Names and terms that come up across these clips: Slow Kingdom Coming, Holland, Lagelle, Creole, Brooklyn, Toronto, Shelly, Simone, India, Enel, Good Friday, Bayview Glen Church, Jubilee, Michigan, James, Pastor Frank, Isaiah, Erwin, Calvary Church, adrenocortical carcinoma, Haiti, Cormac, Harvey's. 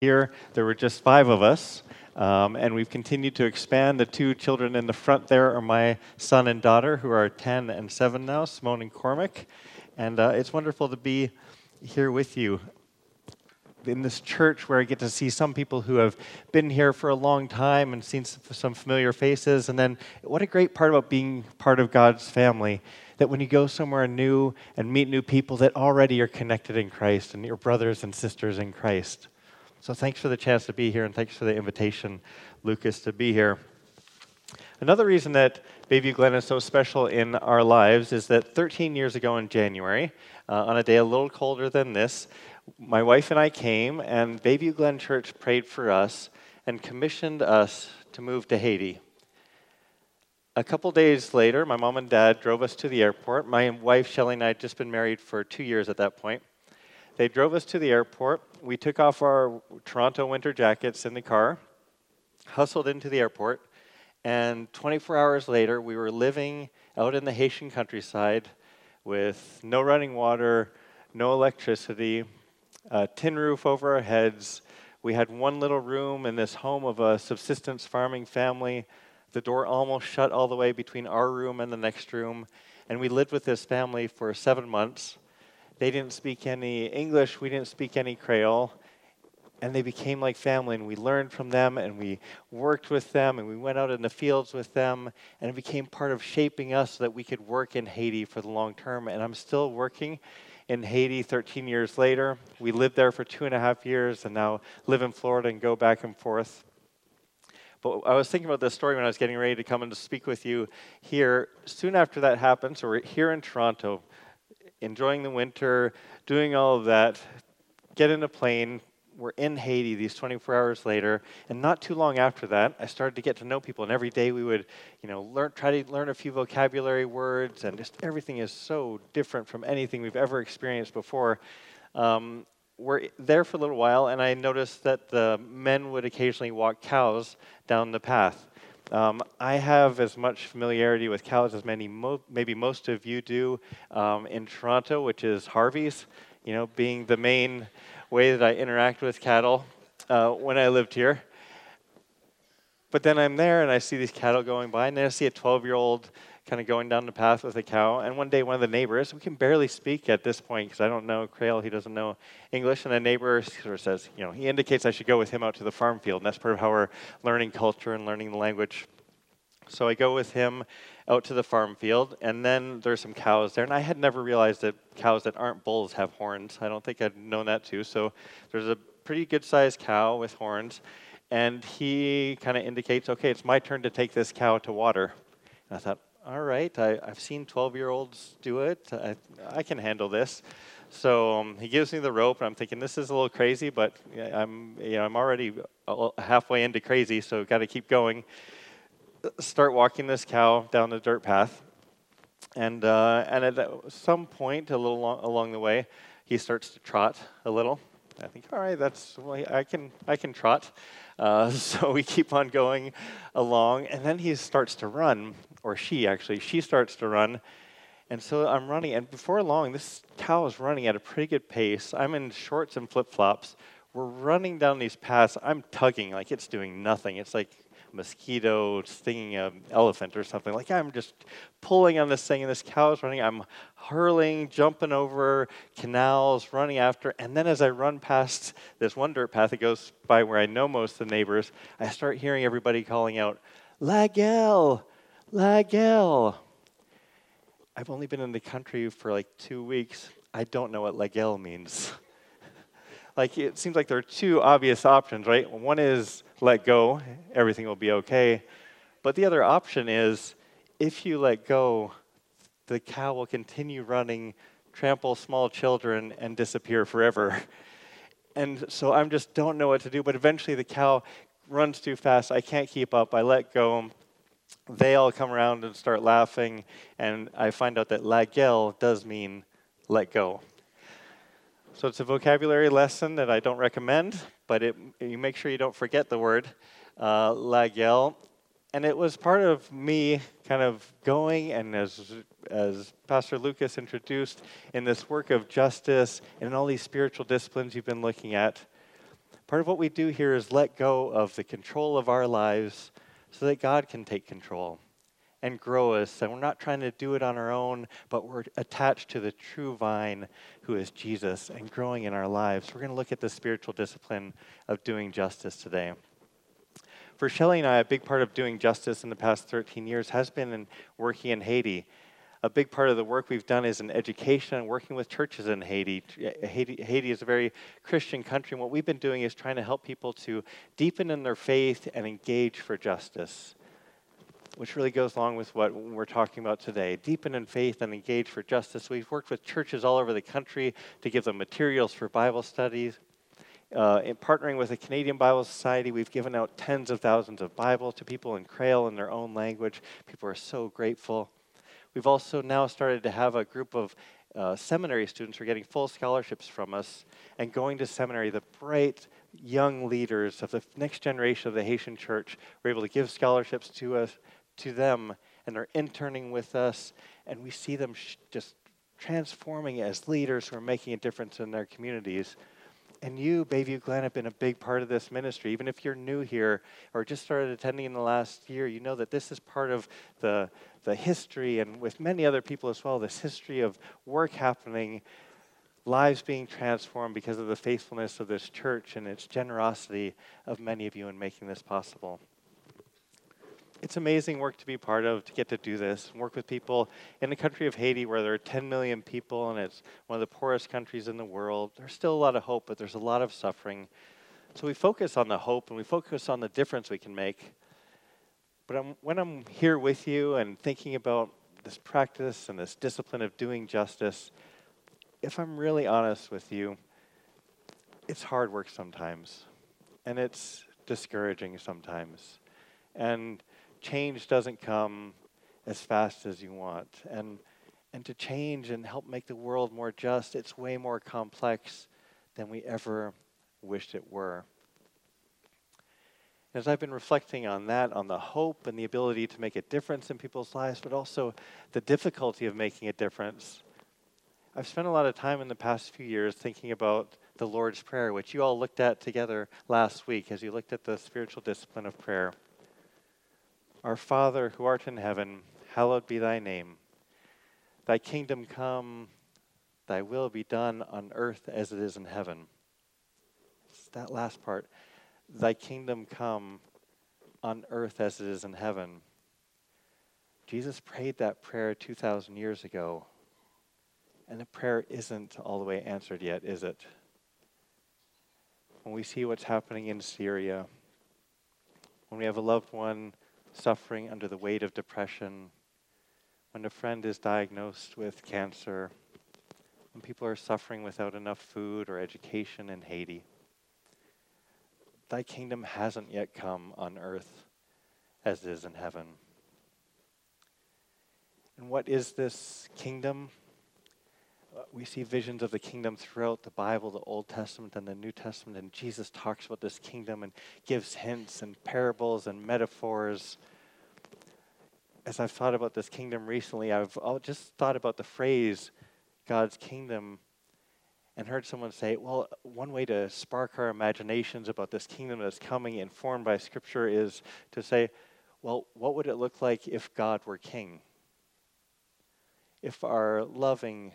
Here, there were just five of us, and we've continued to expand. The two children in the front there are my son and daughter, who are 10 and 7 now, Simone and Cormac, and it's wonderful to be here with you in this church where I get to see some people who have been here for a long time and seen some familiar faces, and then what a great part about being part of God's family, that when you go somewhere new and meet new people that already are connected in Christ and your brothers and sisters in Christ. So thanks for the chance to be here, and thanks for the invitation, Lucas, to be here. Another reason that Bayview Glen is so special in our lives is that 13 years ago in January, on a day a little colder than this, my wife and I came, and Bayview Glen Church prayed for us and commissioned us to move to Haiti. A couple days later, my mom and dad drove us to the airport. My wife, Shelly, and I had just been married for 2 years at that point. They drove us to the airport. We took off our Toronto winter jackets in the car, hustled into the airport, and 24 hours later, we were living out in the Haitian countryside with no running water, no electricity, a tin roof over our heads. We had one little room in this home of a subsistence farming family. The door almost shut all the way between our room and the next room, and we lived with this family for 7 months. They didn't speak any English, we didn't speak any Creole, and they became like family, and we learned from them, and we worked with them, and we went out in the fields with them, and it became part of shaping us so that we could work in Haiti for the long term, and I'm still working in Haiti 13 years later. We lived there for 2.5 years, and now live in Florida and go back and forth. But I was thinking about this story when I was getting ready to come and to speak with you here. Soon after that happened, so we're here in Toronto, enjoying the winter, doing all of that, get in a plane, we're in Haiti these 24 hours later, and not too long after that, I started to get to know people, and every day we would, try to learn a few vocabulary words, and just everything is so different from anything we've ever experienced before. We're there for a little while, and I noticed that the men would occasionally walk cows down the path. I have as much familiarity with cows as maybe most of you do in Toronto, which is Harvey's, being the main way that I interact with cattle when I lived here. But then I'm there and I see these cattle going by, and then I see a 12-year-old kind of going down the path with a cow. And one day, one of the neighbors, we can barely speak at this point because I don't know Creole, he doesn't know English, and the neighbor sort of says, he indicates I should go with him out to the farm field, and that's part of how we're learning culture and learning the language. So I go with him out to the farm field, and then there's some cows there, and I had never realized that cows that aren't bulls have horns. I don't think I'd known that too. So there's a pretty good-sized cow with horns, and he kind of indicates, okay, it's my turn to take this cow to water. And I thought, all right, I've seen 12-year-olds do it. I can handle this. So he gives me the rope, and I'm thinking this is a little crazy, but I'm already halfway into crazy, so got to keep going. Start walking this cow down the dirt path, and at some point along the way, he starts to trot a little. I think, all right, I can trot. So we keep on going along, and then he starts to run, or she starts to run, and so I'm running, and before long, this cow is running at a pretty good pace. I'm in shorts and flip-flops. We're running down these paths. I'm tugging like it's doing nothing. It's like a mosquito stinging an elephant or something. Like I'm just pulling on this thing, and this cow is running. I'm hurling, jumping over canals, running after, and then as I run past this one dirt path that goes by where I know most of the neighbors, I start hearing everybody calling out, "Lagelle! Lagelle!" I've only been in the country for like 2 weeks. I don't know what Lagelle means. Like, it seems like there are two obvious options, right? One is let go, everything will be okay. But the other option is, if you let go, the cow will continue running, trample small children, and disappear forever. And so I just don't know what to do, but eventually the cow runs too fast. I can't keep up. I let go. They all come around and start laughing, and I find out that Lagelle does mean let go. So it's a vocabulary lesson that I don't recommend, but you make sure you don't forget the word Lagelle. And it was part of me kind of going, and as Pastor Lucas introduced, in this work of justice and all these spiritual disciplines you've been looking at, Part of what we do here is let go of the control of our lives so that God can take control and grow us. And we're not trying to do it on our own, but we're attached to the true vine who is Jesus and growing in our lives. We're going to look at the spiritual discipline of doing justice today. For Shelly and I, a big part of doing justice in the past 13 years has been in working in Haiti. A big part of the work we've done is in education and working with churches in Haiti. Haiti is a very Christian country, and what we've been doing is trying to help people to deepen in their faith and engage for justice, which really goes along with what we're talking about today. Deepen in faith and engage for justice. We've worked with churches all over the country to give them materials for Bible studies. In partnering with the Canadian Bible Society, we've given out tens of thousands of Bibles to people in Creole in their own language. People are so grateful. We've also now started to have a group of seminary students who are getting full scholarships from us and going to seminary. The bright young leaders of the next generation of the Haitian church were able to give scholarships to us, to them, and they're interning with us, and we see them just transforming as leaders who are making a difference in their communities. And you, Bayview Glen, have been a big part of this ministry. Even if you're new here or just started attending in the last year, you know that this is part of the history, and with many other people as well, this history of work happening, lives being transformed because of the faithfulness of this church and its generosity of many of you in making this possible. It's amazing work to be part of, to get to do this, and work with people in the country of Haiti where there are 10 million people and it's one of the poorest countries in the world. There's still a lot of hope, but there's a lot of suffering. So we focus on the hope and we focus on the difference we can make. But when I'm here with you and thinking about this practice and this discipline of doing justice, if I'm really honest with you, it's hard work sometimes. And it's discouraging sometimes. And change doesn't come as fast as you want. And to change and help make the world more just, it's way more complex than we ever wished it were. As I've been reflecting on that, on the hope and the ability to make a difference in people's lives, but also the difficulty of making a difference, I've spent a lot of time in the past few years thinking about the Lord's Prayer, which you all looked at together last week as you looked at the spiritual discipline of prayer. Our Father, who art in heaven, hallowed be thy name. Thy kingdom come, thy will be done on earth as it is in heaven. It's that last part. Thy kingdom come on earth as it is in heaven. Jesus prayed that prayer 2,000 years ago. And the prayer isn't all the way answered yet, is it? When we see what's happening in Syria, when we have a loved one suffering under the weight of depression, when a friend is diagnosed with cancer, when people are suffering without enough food or education in Haiti. Thy kingdom hasn't yet come on earth as it is in heaven. And what is this kingdom? We see visions of the kingdom throughout the Bible, the Old Testament and the New Testament, and Jesus talks about this kingdom and gives hints and parables and metaphors. As I've thought about this kingdom recently, I've just thought about the phrase, God's kingdom, and heard someone say, well, one way to spark our imaginations about this kingdom that's coming informed by Scripture is to say, well, what would it look like if God were king? If our loving,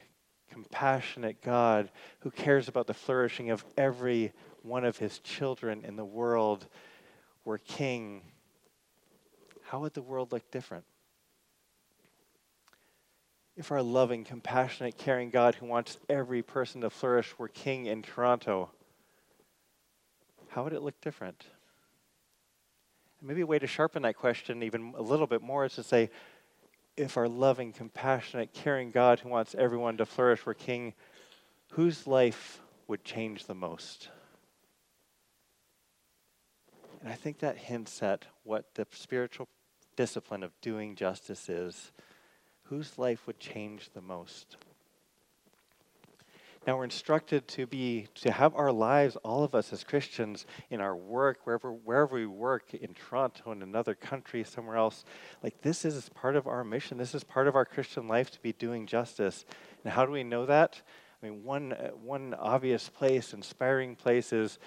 compassionate God who cares about the flourishing of every one of his children in the world were king, how would the world look different? If our loving, compassionate, caring God who wants every person to flourish were king in Toronto, how would it look different? And maybe a way to sharpen that question even a little bit more is to say, if our loving, compassionate, caring God who wants everyone to flourish were king, whose life would change the most? And I think that hints at what the spiritual discipline of doing justice is. Whose life would change the most? Now we're instructed to have our lives, all of us as Christians, in our work, wherever we work, in Toronto, in another country, somewhere else. Like, this is part of our mission. This is part of our Christian life to be doing justice. And how do we know that? I mean, one obvious place, inspiring place is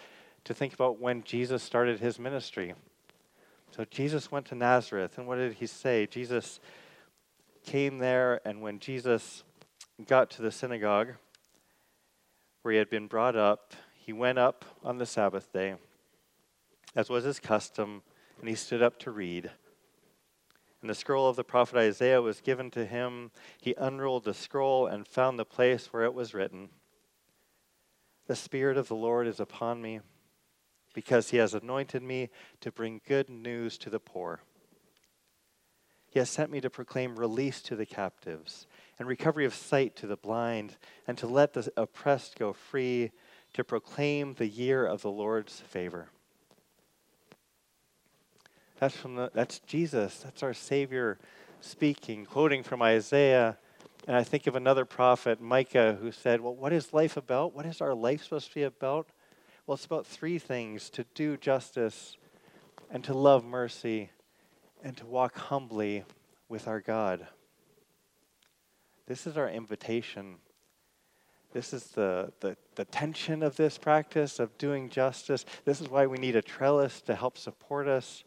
to think about when Jesus started his ministry. So Jesus went to Nazareth, and what did he say? Jesus came there, and when Jesus got to the synagogue where he had been brought up, he went up on the Sabbath day, as was his custom, and he stood up to read. And the scroll of the prophet Isaiah was given to him. He unrolled the scroll and found the place where it was written, "The Spirit of the Lord is upon me, because he has anointed me to bring good news to the poor. He has sent me to proclaim release to the captives and recovery of sight to the blind, and to let the oppressed go free, to proclaim the year of the Lord's favor." That's Jesus. That's our Savior speaking, quoting from Isaiah. And I think of another prophet, Micah, who said, well, what is life about? What is our life supposed to be about? Well, it's about three things: to do justice, and to love mercy, and to walk humbly with our God. This is our invitation. This is the tension of this practice of doing justice. This is why we need a trellis to help support us,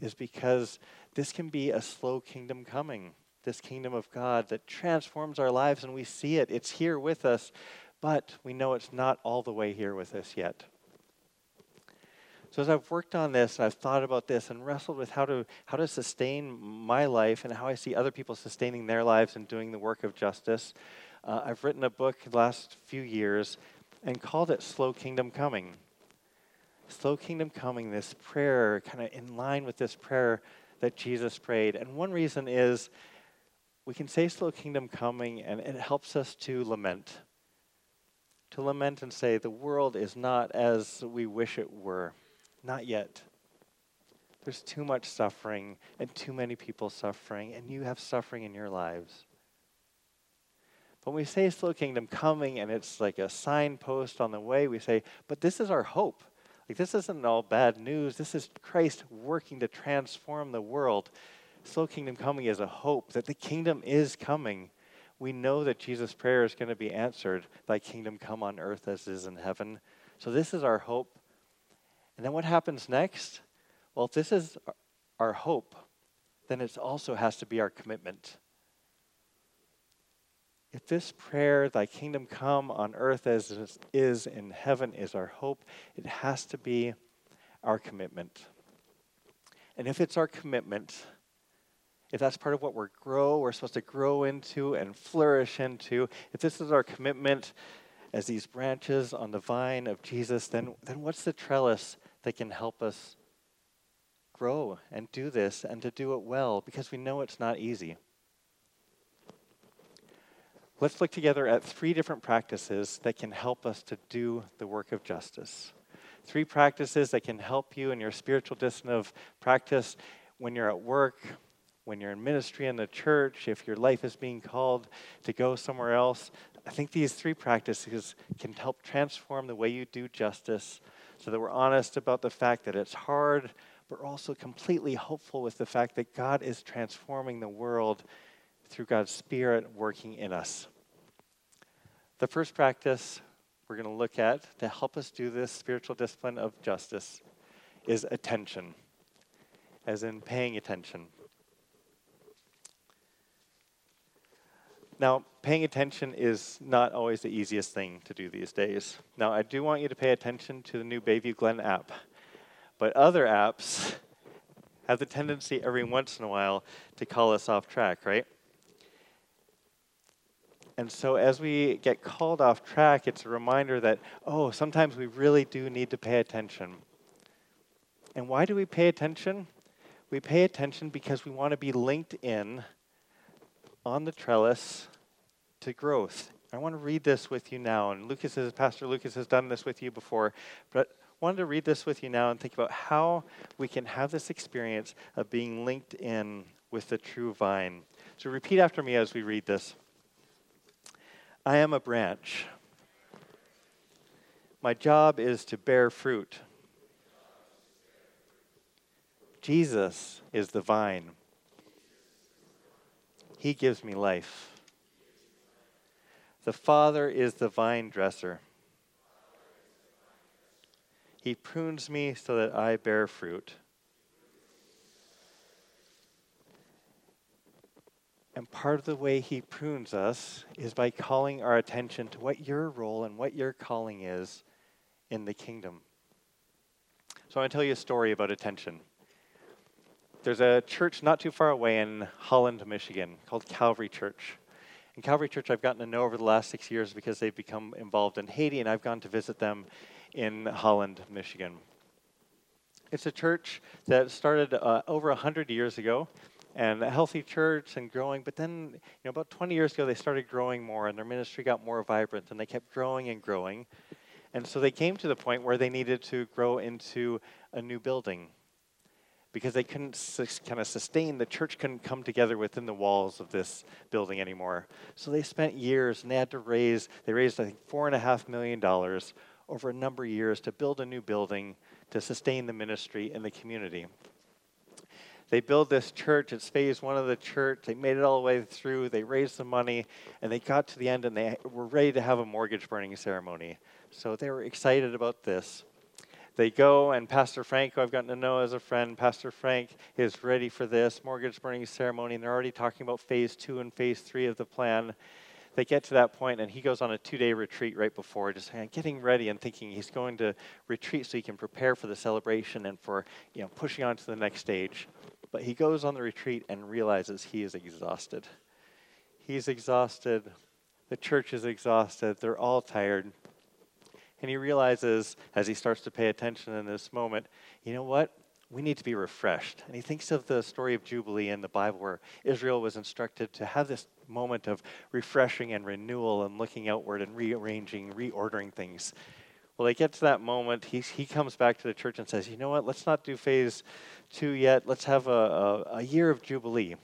is because this can be a slow kingdom coming, this kingdom of God that transforms our lives, and we see it. It's here with us, but we know it's not all the way here with us yet. So as I've worked on this, and I've thought about this and wrestled with how to sustain my life and how I see other people sustaining their lives and doing the work of justice, I've written a book the last few years and called it Slow Kingdom Coming. Slow Kingdom Coming, this prayer, kind of in line with this prayer that Jesus prayed. And one reason is we can say Slow Kingdom Coming, and it helps us to lament. To lament and say the world is not as we wish it were. Not yet. There's too much suffering and too many people suffering, and you have suffering in your lives. But when we say Slow Kingdom Coming, and it's like a signpost on the way, we say, but this is our hope. Like, this isn't all bad news. This is Christ working to transform the world. Slow Kingdom Coming is a hope that the kingdom is coming. We know that Jesus' prayer is going to be answered, "Thy kingdom come on earth as is in heaven." So this is our hope. And then what happens next? Well, if this is our hope, then it also has to be our commitment. If this prayer, "Thy kingdom come on earth as it is in heaven," is our hope, it has to be our commitment. And if it's our commitment, if that's part of what we're supposed to grow into and flourish into, if this is our commitment as these branches on the vine of Jesus, then what's the trellis that can help us grow and do this and to do it well? Because we know it's not easy. Let's look together at three different practices that can help us to do the work of justice. Three practices that can help you in your spiritual discipline of practice when you're at work, when you're in ministry in the church, if your life is being called to go somewhere else. I think these three practices can help transform the way you do justice, so that we're honest about the fact that it's hard, but also completely hopeful with the fact that God is transforming the world through God's Spirit working in us. The first practice we're going to look at to help us do this spiritual discipline of justice is attention, as in paying attention. Now, paying attention is not always the easiest thing to do these days. Now, I do want you to pay attention to the new Bayview Glen app, but other apps have the tendency every once in a while to call us off track, right? And so as we get called off track, it's a reminder that, oh, sometimes we really do need to pay attention. And why do we pay attention? We pay attention because we want to be linked in on the trellis to growth. I want to read this with you now. And Pastor Lucas has done this with you before, but I wanted to read this with you now and think about how we can have this experience of being linked in with the true vine. So repeat after me as we read this. I am a branch. My job is to bear fruit. Jesus is the vine. He gives me life. The Father is the vine dresser. He prunes me so that I bear fruit. And part of the way he prunes us is by calling our attention to what your role and what your calling is in the kingdom. So I'm going to tell you a story about attention. There's a church not too far away in Holland, Michigan, called Calvary Church. And Calvary Church I've gotten to know over the last 6 years because they've become involved in Haiti, and I've gone to visit them in Holland, Michigan. It's a church that started over 100 years ago. And a healthy church and growing, but then about 20 years ago, they started growing more, and their ministry got more vibrant, and they kept growing and growing. And so they came to the point where they needed to grow into a new building because they couldn't kind of sustain, the church couldn't come together within the walls of this building anymore. So they spent years, and they raised, I think, $4.5 million over a number of years to build a new building to sustain the ministry in the community. They build this church. It's phase one of the church. They made it all the way through. They raised the money, and they got to the end, and they were ready to have a mortgage burning ceremony. So they were excited about this. They go, and Pastor Frank, who I've gotten to know as a friend, Pastor Frank is ready for this mortgage burning ceremony, and they're already talking about phase two and phase three of the plan. They get to that point, and he goes on a 2-day retreat right before, just getting ready and thinking he's going to retreat so he can prepare for the celebration and for pushing on to the next stage. But he goes on the retreat and realizes he is exhausted. He's exhausted. The church is exhausted. They're all tired. And he realizes, as he starts to pay attention in this moment, you know what? We need to be refreshed. And he thinks of the story of Jubilee in the Bible where Israel was instructed to have this moment of refreshing and renewal and looking outward and rearranging, reordering things. Well, they get to that moment. He comes back to the church and says, you know what, let's not do phase two yet. Let's have a year of Jubilee.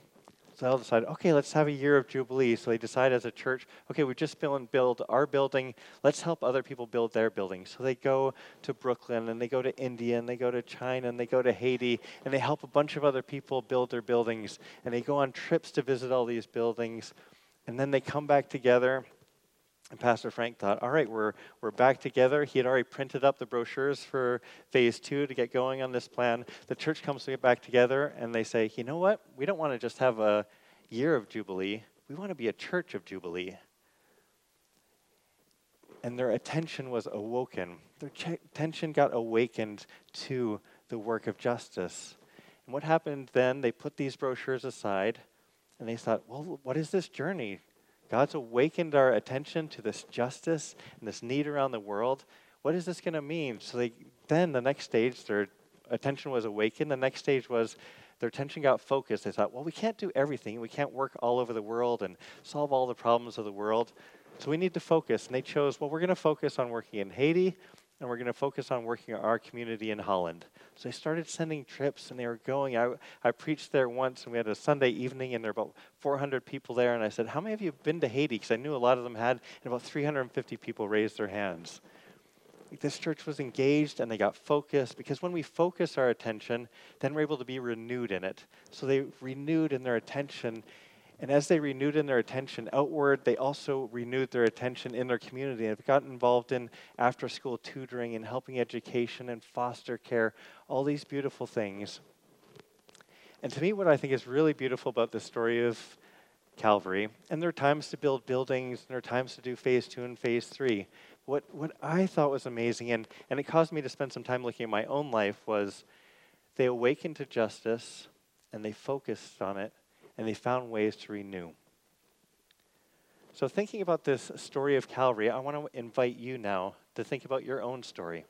So they'll decide, okay, let's have a year of Jubilee. So they decide as a church, okay, we just build our building. Let's help other people build their building. So they go to Brooklyn, and they go to India, and they go to China, and they go to Haiti, and they help a bunch of other people build their buildings. And they go on trips to visit all these buildings. And then they come back together. And Pastor Frank thought, all right, we're back together. He had already printed up the brochures for phase two to get going on this plan. The church comes to get back together, and they say, you know what? We don't want to just have a year of Jubilee. We want to be a church of Jubilee. And their attention was awoken. Their attention got awakened to the work of justice. And what happened then, they put these brochures aside, and they thought, well, what is this journey? God's awakened our attention to this justice and this need around the world. What is this going to mean? So then the next stage, their attention was awakened. The next stage was their attention got focused. They thought, well, we can't do everything. We can't work all over the world and solve all the problems of the world. So we need to focus. And they chose, well, we're going to focus on working in Haiti, and we're going to focus on working our community in Holland. So they started sending trips, and they were going. I preached there once, and we had a Sunday evening, and there were about 400 people there. And I said, how many of you have been to Haiti? Because I knew a lot of them had, and about 350 people raised their hands. This church was engaged, and they got focused, because when we focus our attention, then we're able to be renewed in it. So they renewed in their attention. And as they renewed in their attention outward, they also renewed their attention in their community. They've gotten involved in after-school tutoring and helping education and foster care, all these beautiful things. And to me, what I think is really beautiful about this story of Calvary, and their times to build buildings, and their times to do phase two and phase three, what I thought was amazing, and it caused me to spend some time looking at my own life, was they awakened to justice, and they focused on it, and they found ways to renew. So thinking about this story of Calvary, I want to invite you now to think about your own story.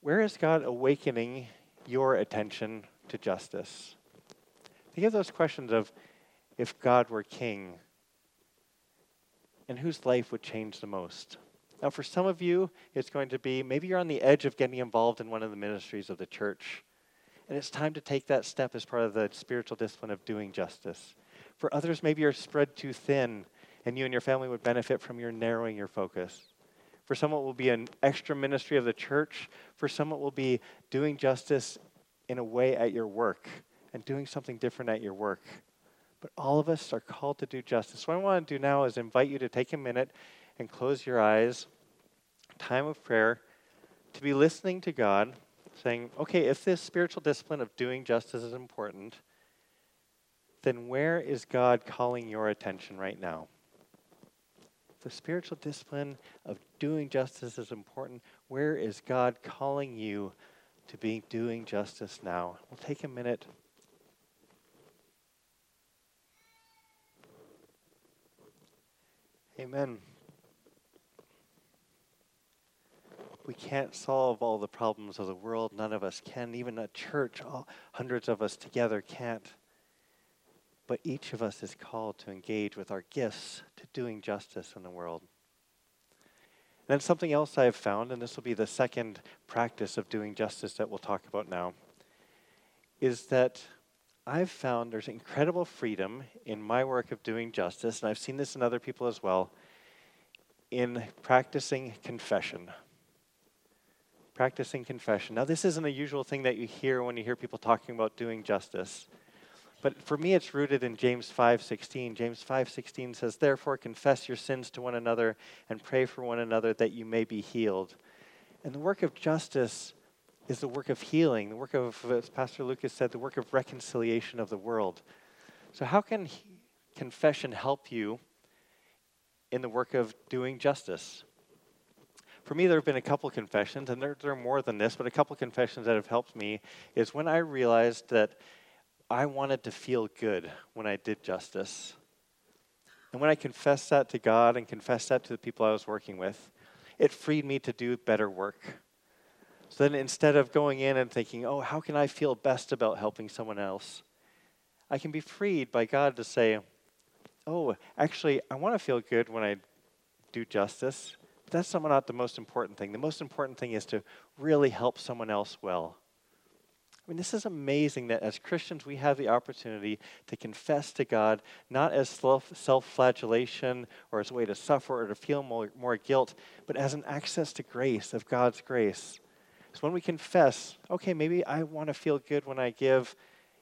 Where is God awakening your attention to justice? Think of those questions of, if God were king, and whose life would change the most? Now, for some of you, it's going to be, maybe you're on the edge of getting involved in one of the ministries of the church. And it's time to take that step as part of the spiritual discipline of doing justice. For others, maybe you're spread too thin, and you and your family would benefit from your narrowing your focus. For some, it will be an extra ministry of the church. For some, it will be doing justice in a way at your work and doing something different at your work. But all of us are called to do justice. What I want to do now is invite you to take a minute and close your eyes, time of prayer, to be listening to God, saying, okay, if this spiritual discipline of doing justice is important, then where is God calling your attention right now? The spiritual discipline of doing justice is important. Where is God calling you to be doing justice now? We'll take a minute. Amen. We can't solve all the problems of the world. None of us can. Even a church, hundreds of us together can't. But each of us is called to engage with our gifts to doing justice in the world. And then something else I've found, and this will be the second practice of doing justice that we'll talk about now, is that I've found there's incredible freedom in my work of doing justice, and I've seen this in other people as well, in practicing confession. Practicing confession. Now, this isn't a usual thing that you hear when you hear people talking about doing justice. But for me, it's rooted in James 5:16. James 5:16 says, "Therefore confess your sins to one another and pray for one another that you may be healed." And the work of justice is the work of healing, the work of, as Pastor Lucas said, the work of reconciliation of the world. So how can confession help you in the work of doing justice? For me, there have been a couple confessions, and there are more than this, but a couple confessions that have helped me is when I realized that I wanted to feel good when I did justice. And when I confessed that to God and confessed that to the people I was working with, it freed me to do better work. So then instead of going in and thinking, oh, how can I feel best about helping someone else? I can be freed by God to say, oh, actually, I want to feel good when I do justice. But that's not the most important thing. The most important thing is to really help someone else well. I mean, this is amazing that as Christians we have the opportunity to confess to God, not as self-flagellation or as a way to suffer or to feel more guilt, but as an access to grace, of God's grace. So when we confess, okay, maybe I want to feel good when I give,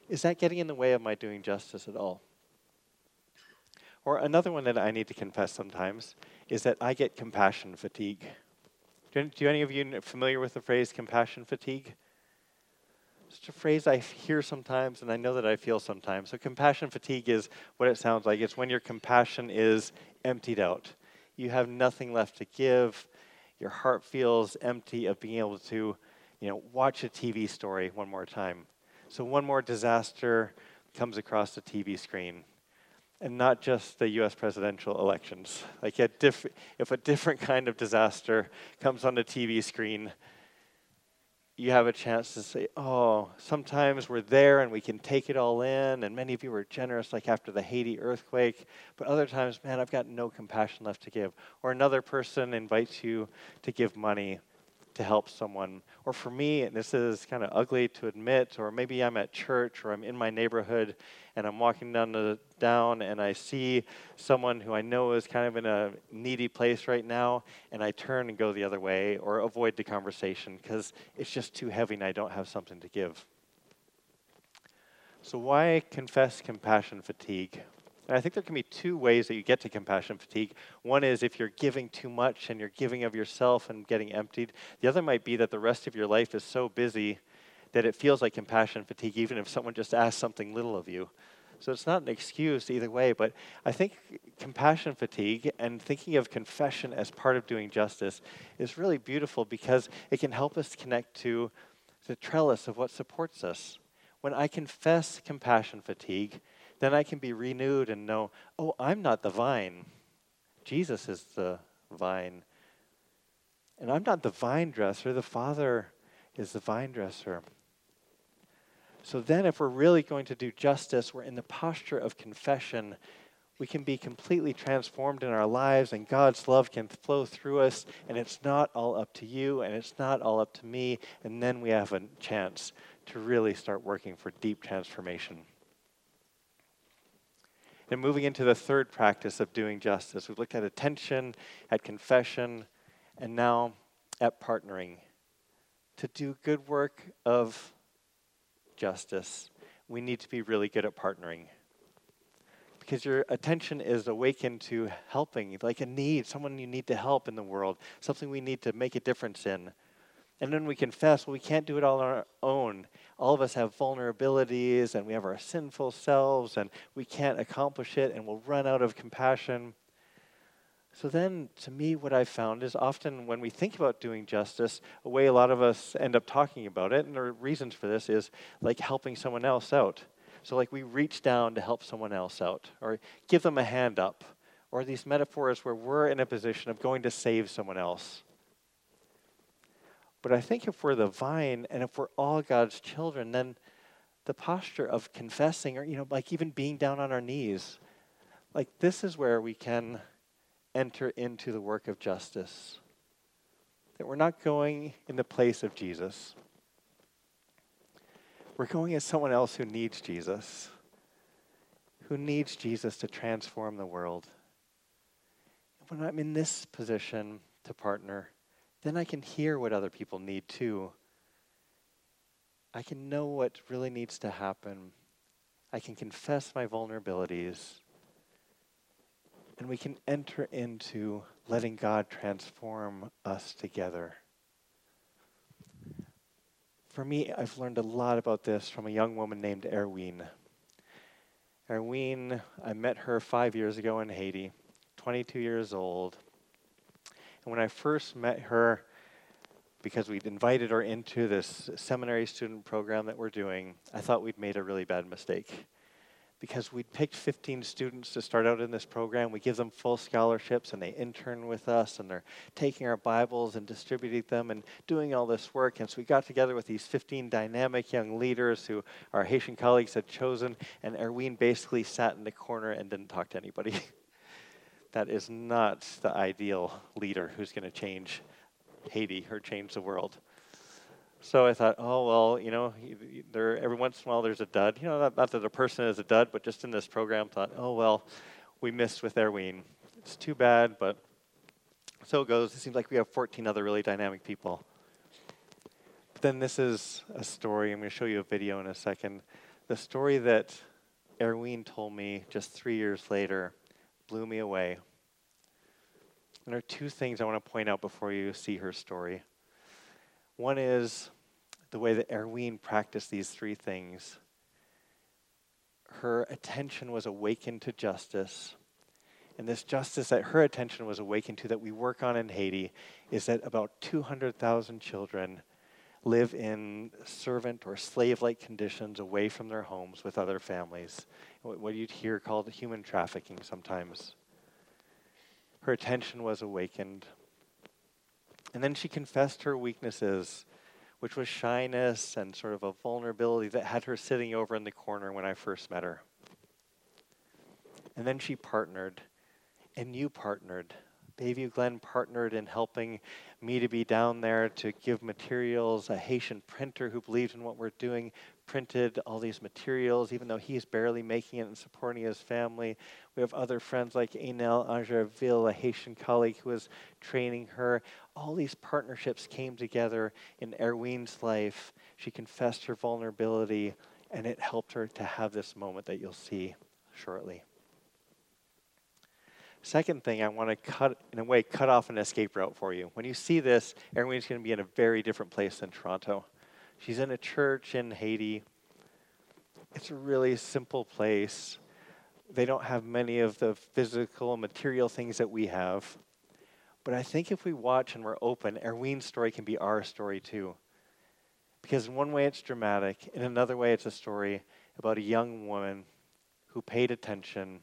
is that getting in the way of my doing justice at all? Or another one that I need to confess sometimes is that I get compassion fatigue. Do any of you familiar with the phrase compassion fatigue? It's a phrase I hear sometimes, and I know that I feel sometimes. So compassion fatigue is what it sounds like. It's when your compassion is emptied out. You have nothing left to give. Your heart feels empty of being able to, watch a TV story one more time. So one more disaster comes across the TV screen, and not just the U.S. presidential elections. Like if a different kind of disaster comes on the TV screen, you have a chance to say, oh, sometimes we're there and we can take it all in, and many of you were generous, like after the Haiti earthquake, but other times, man, I've got no compassion left to give. Or another person invites you to give money to help someone. Or for me, and this is kind of ugly to admit, or maybe I'm at church or I'm in my neighborhood and I'm walking down and I see someone who I know is kind of in a needy place right now, and I turn and go the other way or avoid the conversation because it's just too heavy and I don't have something to give. So why confess compassion fatigue? And I think there can be two ways that you get to compassion fatigue. One is if you're giving too much and you're giving of yourself and getting emptied. The other might be that the rest of your life is so busy that it feels like compassion fatigue, even if someone just asks something little of you. So it's not an excuse either way, but I think compassion fatigue and thinking of confession as part of doing justice is really beautiful because it can help us connect to the trellis of what supports us. When I confess compassion fatigue, then I can be renewed and know, oh, I'm not the vine. Jesus is the vine. And I'm not the vine dresser. The Father is the vine dresser. So then if we're really going to do justice, we're in the posture of confession. We can be completely transformed in our lives, and God's love can flow through us, and it's not all up to you, and it's not all up to me, and then we have a chance to really start working for deep transformation. And moving into the third practice of doing justice, we've looked at attention, at confession, and now at partnering. To do good work of justice, we need to be really good at partnering. Because your attention is awakened to helping, like a need, someone you need to help in the world, something we need to make a difference in. And then we confess, well, we can't do it all on our own. All of us have vulnerabilities, and we have our sinful selves, and we can't accomplish it, and we'll run out of compassion. So then, to me, what I've found is often when we think about doing justice, a way a lot of us end up talking about it, and the reasons for this is like helping someone else out. So like we reach down to help someone else out, or give them a hand up, or these metaphors where we're in a position of going to save someone else. But I think if we're the vine and if we're all God's children, then the posture of confessing or, like even being down on our knees, like this is where we can enter into the work of justice. That we're not going in the place of Jesus. We're going as someone else who needs Jesus to transform the world. When I'm in this position to partner, then I can hear what other people need too. I can know what really needs to happen. I can confess my vulnerabilities. And we can enter into letting God transform us together. For me, I've learned a lot about this from a young woman named Erwin. Erwin, I met her 5 years ago in Haiti, 22 years old. And when I first met her, because we'd invited her into this seminary student program that we're doing, I thought we'd made a really bad mistake. Because we'd picked 15 students to start out in this program, we give them full scholarships and they intern with us and they're taking our Bibles and distributing them and doing all this work. And so we got together with these 15 dynamic young leaders who our Haitian colleagues had chosen, and Erwin basically sat in the corner and didn't talk to anybody. That is not the ideal leader who's going to change Haiti or change the world. So I thought, oh, well, there, every once in a while there's a dud. Not that a person is a dud, but just in this program, thought, oh, well, we missed with Erwin. It's too bad, but so it goes. It seems like we have 14 other really dynamic people. But then this is a story. I'm going to show you a video in a second. The story that Erwin told me just 3 years later blew me away. And there are two things I want to point out before you see her story. One is the way that Erwin practiced these three things. Her attention was awakened to justice. And this justice that her attention was awakened to that we work on in Haiti is that about 200,000 children live in servant or slave-like conditions away from their homes with other families. What you'd hear called human trafficking sometimes. Her attention was awakened. And then she confessed her weaknesses, which was shyness and sort of a vulnerability that had her sitting over in the corner when I first met her. And then she partnered, and you partnered. Bayview Glen partnered in helping me to be down there to give materials. A Haitian printer who believed in what we're doing printed all these materials, even though he's barely making it and supporting his family. We have other friends like Enel, Angerville, a Haitian colleague who was training her. All these partnerships came together in Erwin's life. She confessed her vulnerability, and it helped her to have this moment that you'll see shortly. Second thing, I want to cut off an escape route for you. When you see this, Erwin's going to be in a very different place than Toronto. She's in a church in Haiti. It's a really simple place. They don't have many of the physical and material things that we have. But I think if we watch and we're open, Erwin's story can be our story too. Because in one way it's dramatic. In another way it's a story about a young woman who paid attention,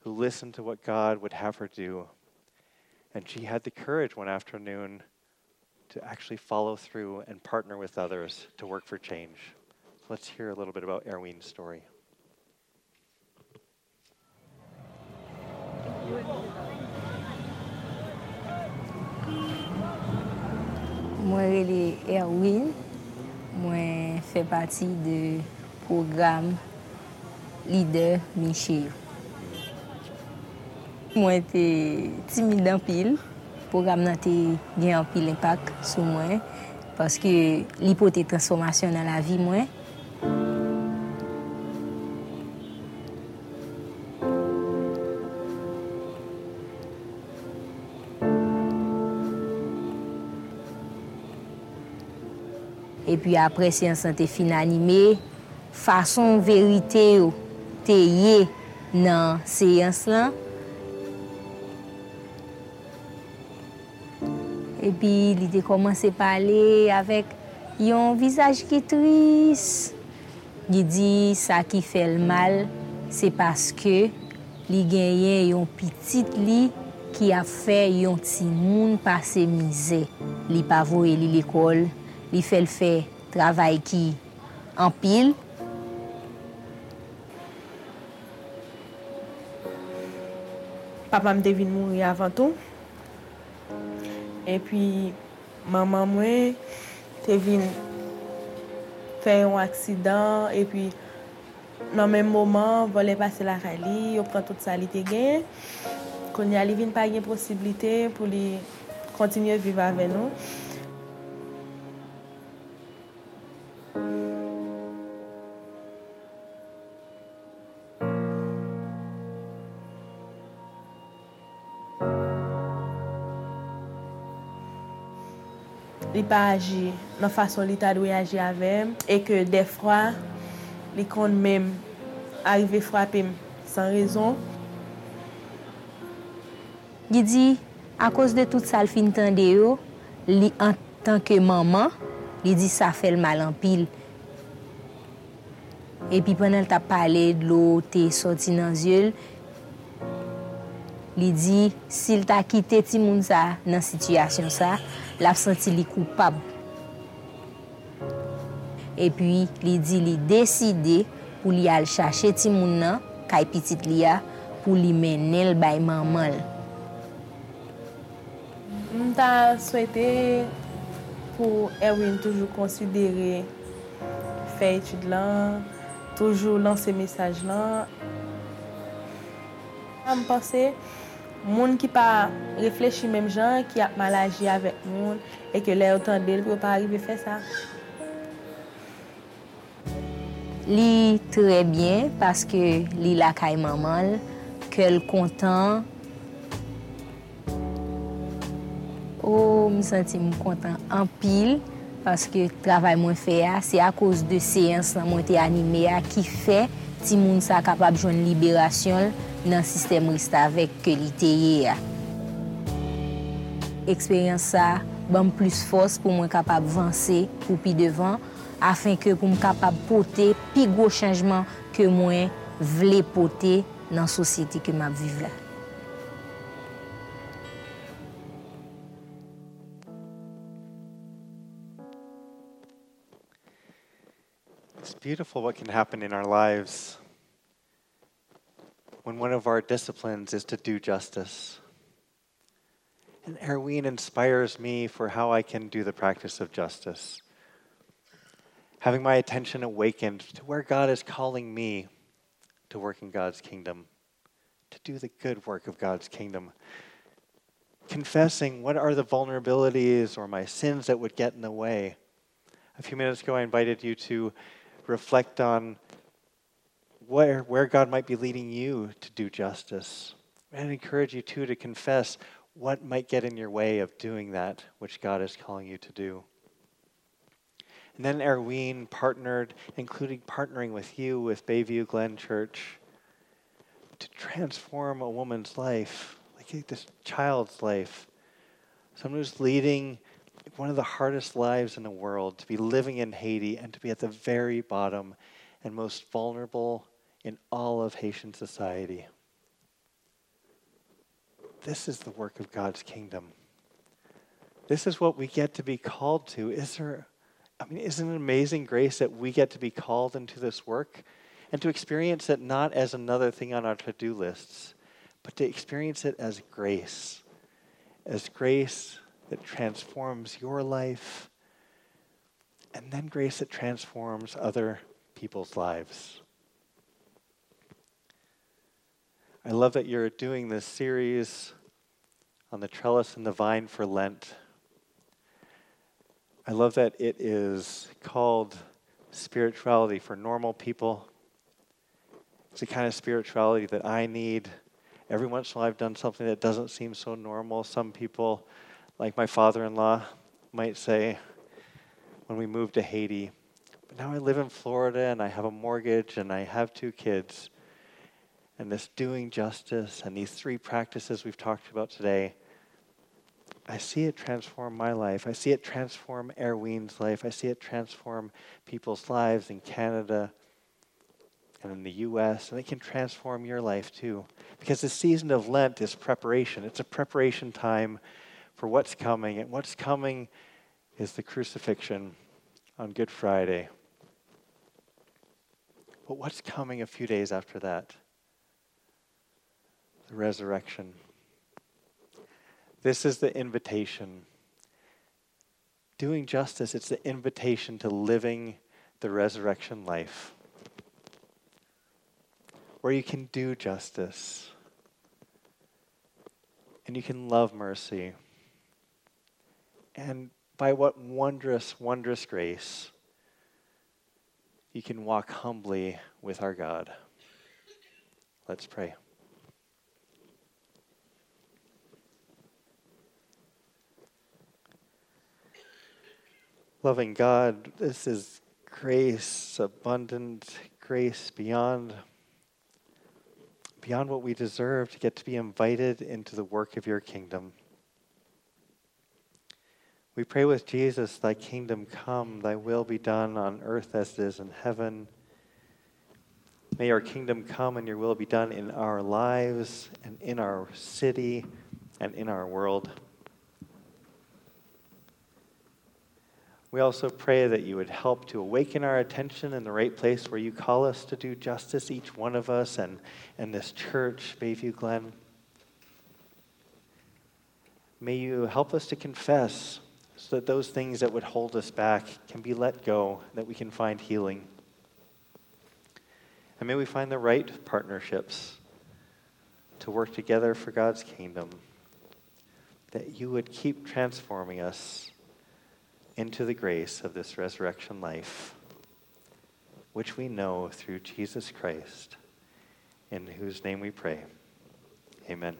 who listened to what God would have her do. And she had the courage one afternoon to actually follow through and partner with others to work for change. So let's hear a little bit about Erwin's story. Moi, c'est Erwin. Moi, fais partie du programme Leader Michel. Moi j'étais timide en pile. Le programme a eu un pile impact sur moi parce que l'hypothèse de transformation dans la vie moi. Et puis après, c'est un santé fin animé. Façon vérité, t'ayé dans séance là. Et puis, il a commencé à parler avec un visage qui est triste. Il dit ça qui fait le mal, c'est parce que il gagne un petit lit qui a fait un petit monde passer misère. Il pas voyer l'école, il fait le faire travail qui en pile. Papa me devine mourir avant tout. Et puis maman moi devine fait un accident et puis dans même moment voler passer la rallye, on prend toute sa li te gagne. Qu'on y allait pas une possibilité pour lui continuer vivre avec nous. Il pas agir dans façon l'état doit agir avec et que des fois les quand même arriver frapper sans raison. Il dit à cause de toute ça le fin tande yo, li en tant que maman, il dit ça fait le mal en pile. Et puis pendant il t'a parlé de l'eau, t'es sorti dans yeux. Il dit s'il t'a quitté ti moun ça dans situation ça, l'a senti li coupable. Et puis il dit li décidé pour li aller chercher ti moun nan kay petite li a pour li menel bay maman. M'ta souhaité pour Erwin toujours considérer faire étude là, toujours lancer message là. Je pense moun qui pas réfléchi même gens qui a mal agi avec moun et que les entendre il peut pas arriver faire ça. Li très bien parce que li la kay maman qu'elle content. Oh, me senti content en pile parce que travail moins fait c'est à cause de séances là moi t'ai animé qui fait ti moun ça capable joindre libération dans système reste avec que l'été expérience ça ban plus force pour moi capable avancer pour puis devant afin que pour me capable porter plus gros changement que moi voulais porter dans société que m'a vivre là. It's beautiful what can happen in our lives when one of our disciplines is to do justice. And Erwin inspires me for how I can do the practice of justice. Having my attention awakened to where God is calling me to work in God's kingdom, to do the good work of God's kingdom. Confessing what are the vulnerabilities or my sins that would get in the way. A few minutes ago, I invited you to reflect on where God might be leading you to do justice. And I encourage you, too, to confess what might get in your way of doing that which God is calling you to do. And then Erwin partnered, including partnering with you, with Bayview Glen Church, to transform a woman's life, like this child's life. Someone who's leading one of the hardest lives in the world, to be living in Haiti and to be at the very bottom and most vulnerable in all of Haitian society. This is the work of God's kingdom. This is what we get to be called to. Isn't it amazing grace that we get to be called into this work and to experience it not as another thing on our to-do lists, but to experience it as grace that transforms your life, and then grace that transforms other people's lives. I love that you're doing this series on the trellis and the vine for Lent. I love that it is called spirituality for normal people. It's the kind of spirituality that I need. Every once in a while I've done something that doesn't seem so normal. Some people, like my father-in-law, might say, when we moved to Haiti. But now I live in Florida, and I have a mortgage, and I have 2 kids. And this doing justice and these 3 practices we've talked about today, I see it transform my life. I see it transform Erwin's life. I see it transform people's lives in Canada and in the U.S., and it can transform your life too. Because the season of Lent is preparation. It's a preparation time for what's coming, and what's coming is the crucifixion on Good Friday. But what's coming a few days after that? The resurrection. This is the invitation. Doing justice, it's the invitation to living the resurrection life, where you can do justice, and you can love mercy. And by what wondrous, wondrous grace, you can walk humbly with our God. Let's pray. Loving God, this is grace, abundant grace beyond what we deserve, to get to be invited into the work of your kingdom. We pray with Jesus, thy kingdom come, thy will be done on earth as it is in heaven. May your kingdom come and your will be done in our lives and in our city and in our world. We also pray that you would help to awaken our attention in the right place where you call us to do justice, each one of us, and this church, Bayview Glen. May you help us to confess so that those things that would hold us back can be let go, that we can find healing. And may we find the right partnerships to work together for God's kingdom, that you would keep transforming us into the grace of this resurrection life, which we know through Jesus Christ, in whose name we pray. Amen.